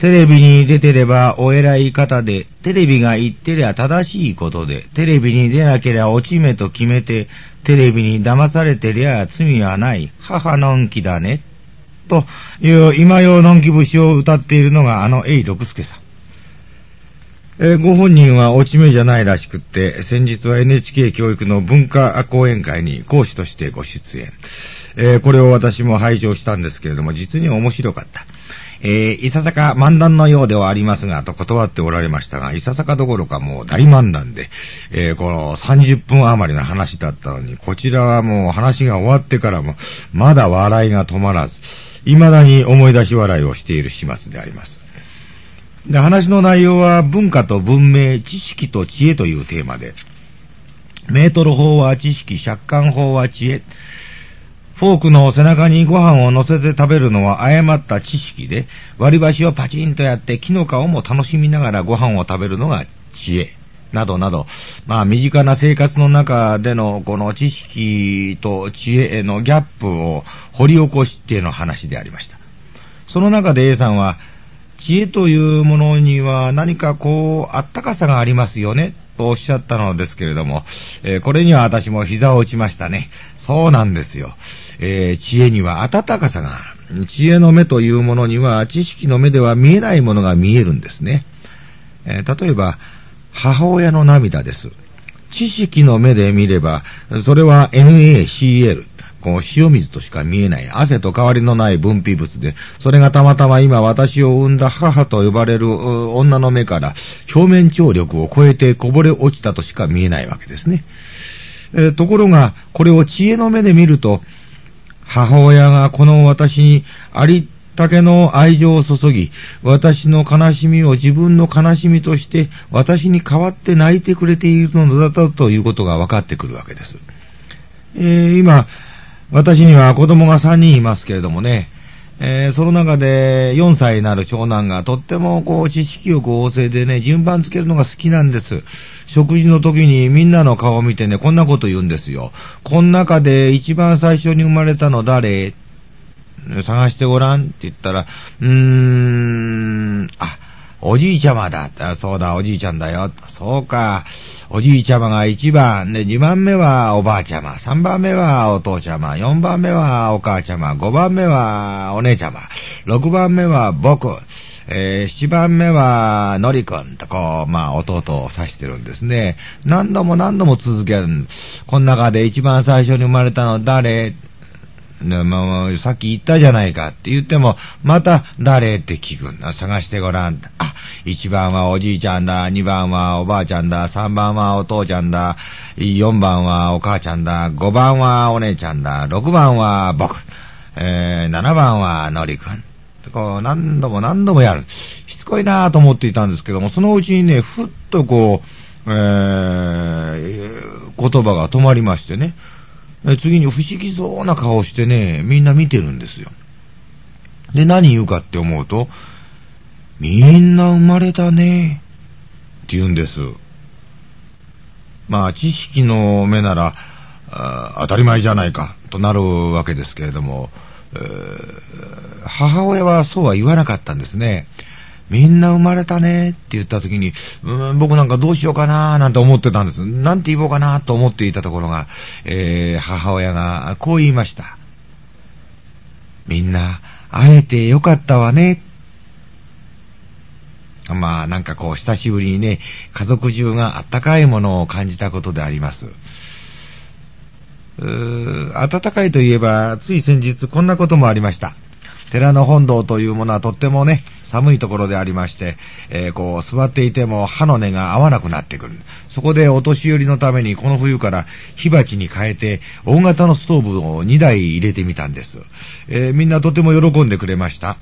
テレビに出てればお偉い方で、テレビが言ってりゃ正しいことで、テレビに出なけりゃ落ち目と決めて、テレビに騙されてりゃ罪はない、母のんきだね。という今用のんき節を歌っているのがあの永六輔さん。ご本人は落ち目じゃないらしくって、先日は NHK 教育の文化講演会に講師としてご出演、これを私も拝聴したんですけれども、実に面白かった。いささか漫談のようではありますがと断っておられましたが、いささかどころかもう大漫談で、この30分余りの話だったのに、こちらはもう話が終わってからもまだ笑いが止まらず、未だに思い出し笑いをしている始末であります。で、話の内容は文化と文明、知識と知恵というテーマで、メートル法は知識、借款法は知恵、フォークの背中にご飯を乗せて食べるのは誤った知識で、割り箸をパチンとやって木の顔も楽しみながらご飯を食べるのが知恵、などなど、まあ身近な生活の中でのこの知識と知恵へのギャップを掘り起こしての話でありました。その中で A さんは、知恵というものには何かこうあったかさがありますよねとおっしゃったのですけれども、これには私も膝を打ちましたね。そうなんですよ。知恵には温かさがある。知恵の目というものには知識の目では見えないものが見えるんですね。例えば母親の涙です。知識の目で見ればそれは NACL、こう塩水としか見えない汗と変わりのない分泌物で、それがたまたま今私を産んだ母と呼ばれる女の目から表面張力を超えてこぼれ落ちたとしか見えないわけですね。ところがこれを知恵の目で見ると、母親がこの私にありったけの愛情を注ぎ、私の悲しみを自分の悲しみとして私に代わって泣いてくれているのだったということが分かってくるわけです。今私には子供が3人いますけれどもね、その中で4歳になる長男がとってもこう知識欲旺盛でね、順番つけるのが好きなんです。食事の時にみんなの顔を見てね、こんなこと言うんですよ。こん中で一番最初に生まれたの誰？探してごらんって言ったら、あ、おじいちゃまだ。そうだ、おじいちゃんだよ。そうか。おじいちゃまが1番、で、2番目はおばあちゃま、3番目はお父ちゃま、4番目はお母ちゃま、5番目はお姉ちゃま、6番目は僕、7番目はのりくんと、こう、まあ、弟を指してるんですね。何度も何度も続ける。この中で一番最初に生まれたの誰？まあ、さっき言ったじゃないかって言っても、また誰って聞くんだ。探してごらん。あ、1番はおじいちゃんだ、2番はおばあちゃんだ、3番はお父ちゃんだ、4番はお母ちゃんだ、5番はお姉ちゃんだ、6番は僕、7番はのりくん。こう何度も何度もやる。しつこいなぁと思っていたんですけども、そのうちにね、ふっとこう、言葉が止まりましてね。次に不思議そうな顔してね、みんな見てるんですよ。で、何言うかって思うと、みんな生まれたね、って言うんです。まあ、知識の目なら、当たり前じゃないか、となるわけですけれども、母親はそうは言わなかったんですね。みんな生まれたねって言った時に、僕なんかどうしようかなーなんて思ってたんです。なんて言おうかなーと思っていたところが、母親がこう言いました。みんな会えてよかったわね。まあなんかこう久しぶりにね、家族中があったかいものを感じたことであります。暖かいといえば、つい先日こんなこともありました。寺の本堂というものはとってもね、寒いところでありまして、こう座っていても歯の根が合わなくなってくる。そこでお年寄りのためにこの冬から火鉢に変えて大型のストーブを2台入れてみたんです。みんなとても喜んでくれました。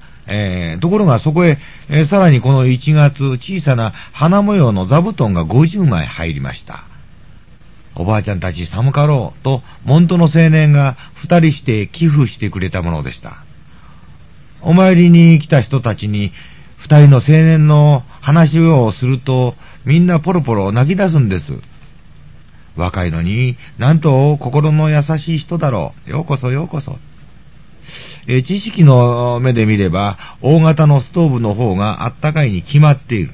ところがそこへ、さらにこの1月小さな花模様の座布団が50枚入りました。おばあちゃんたち寒かろうと門徒の青年が2人して寄付してくれたものでした。お参りに来た人たちに二人の青年の話をすると、みんなポロポロ泣き出すんです。若いのになんと心の優しい人だろう。ようこそようこそ。知識の目で見れば、大型のストーブの方があったかいに決まってい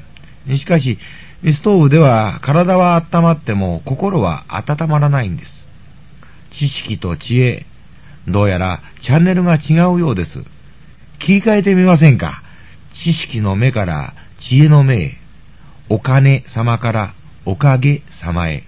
る。しかし、ストーブでは体は温まっても心は温まらないんです。知識と知恵、どうやらチャンネルが違うようです。切り替えてみませんか。知識の目から知恵の目へ、お金様からおかげ様へ。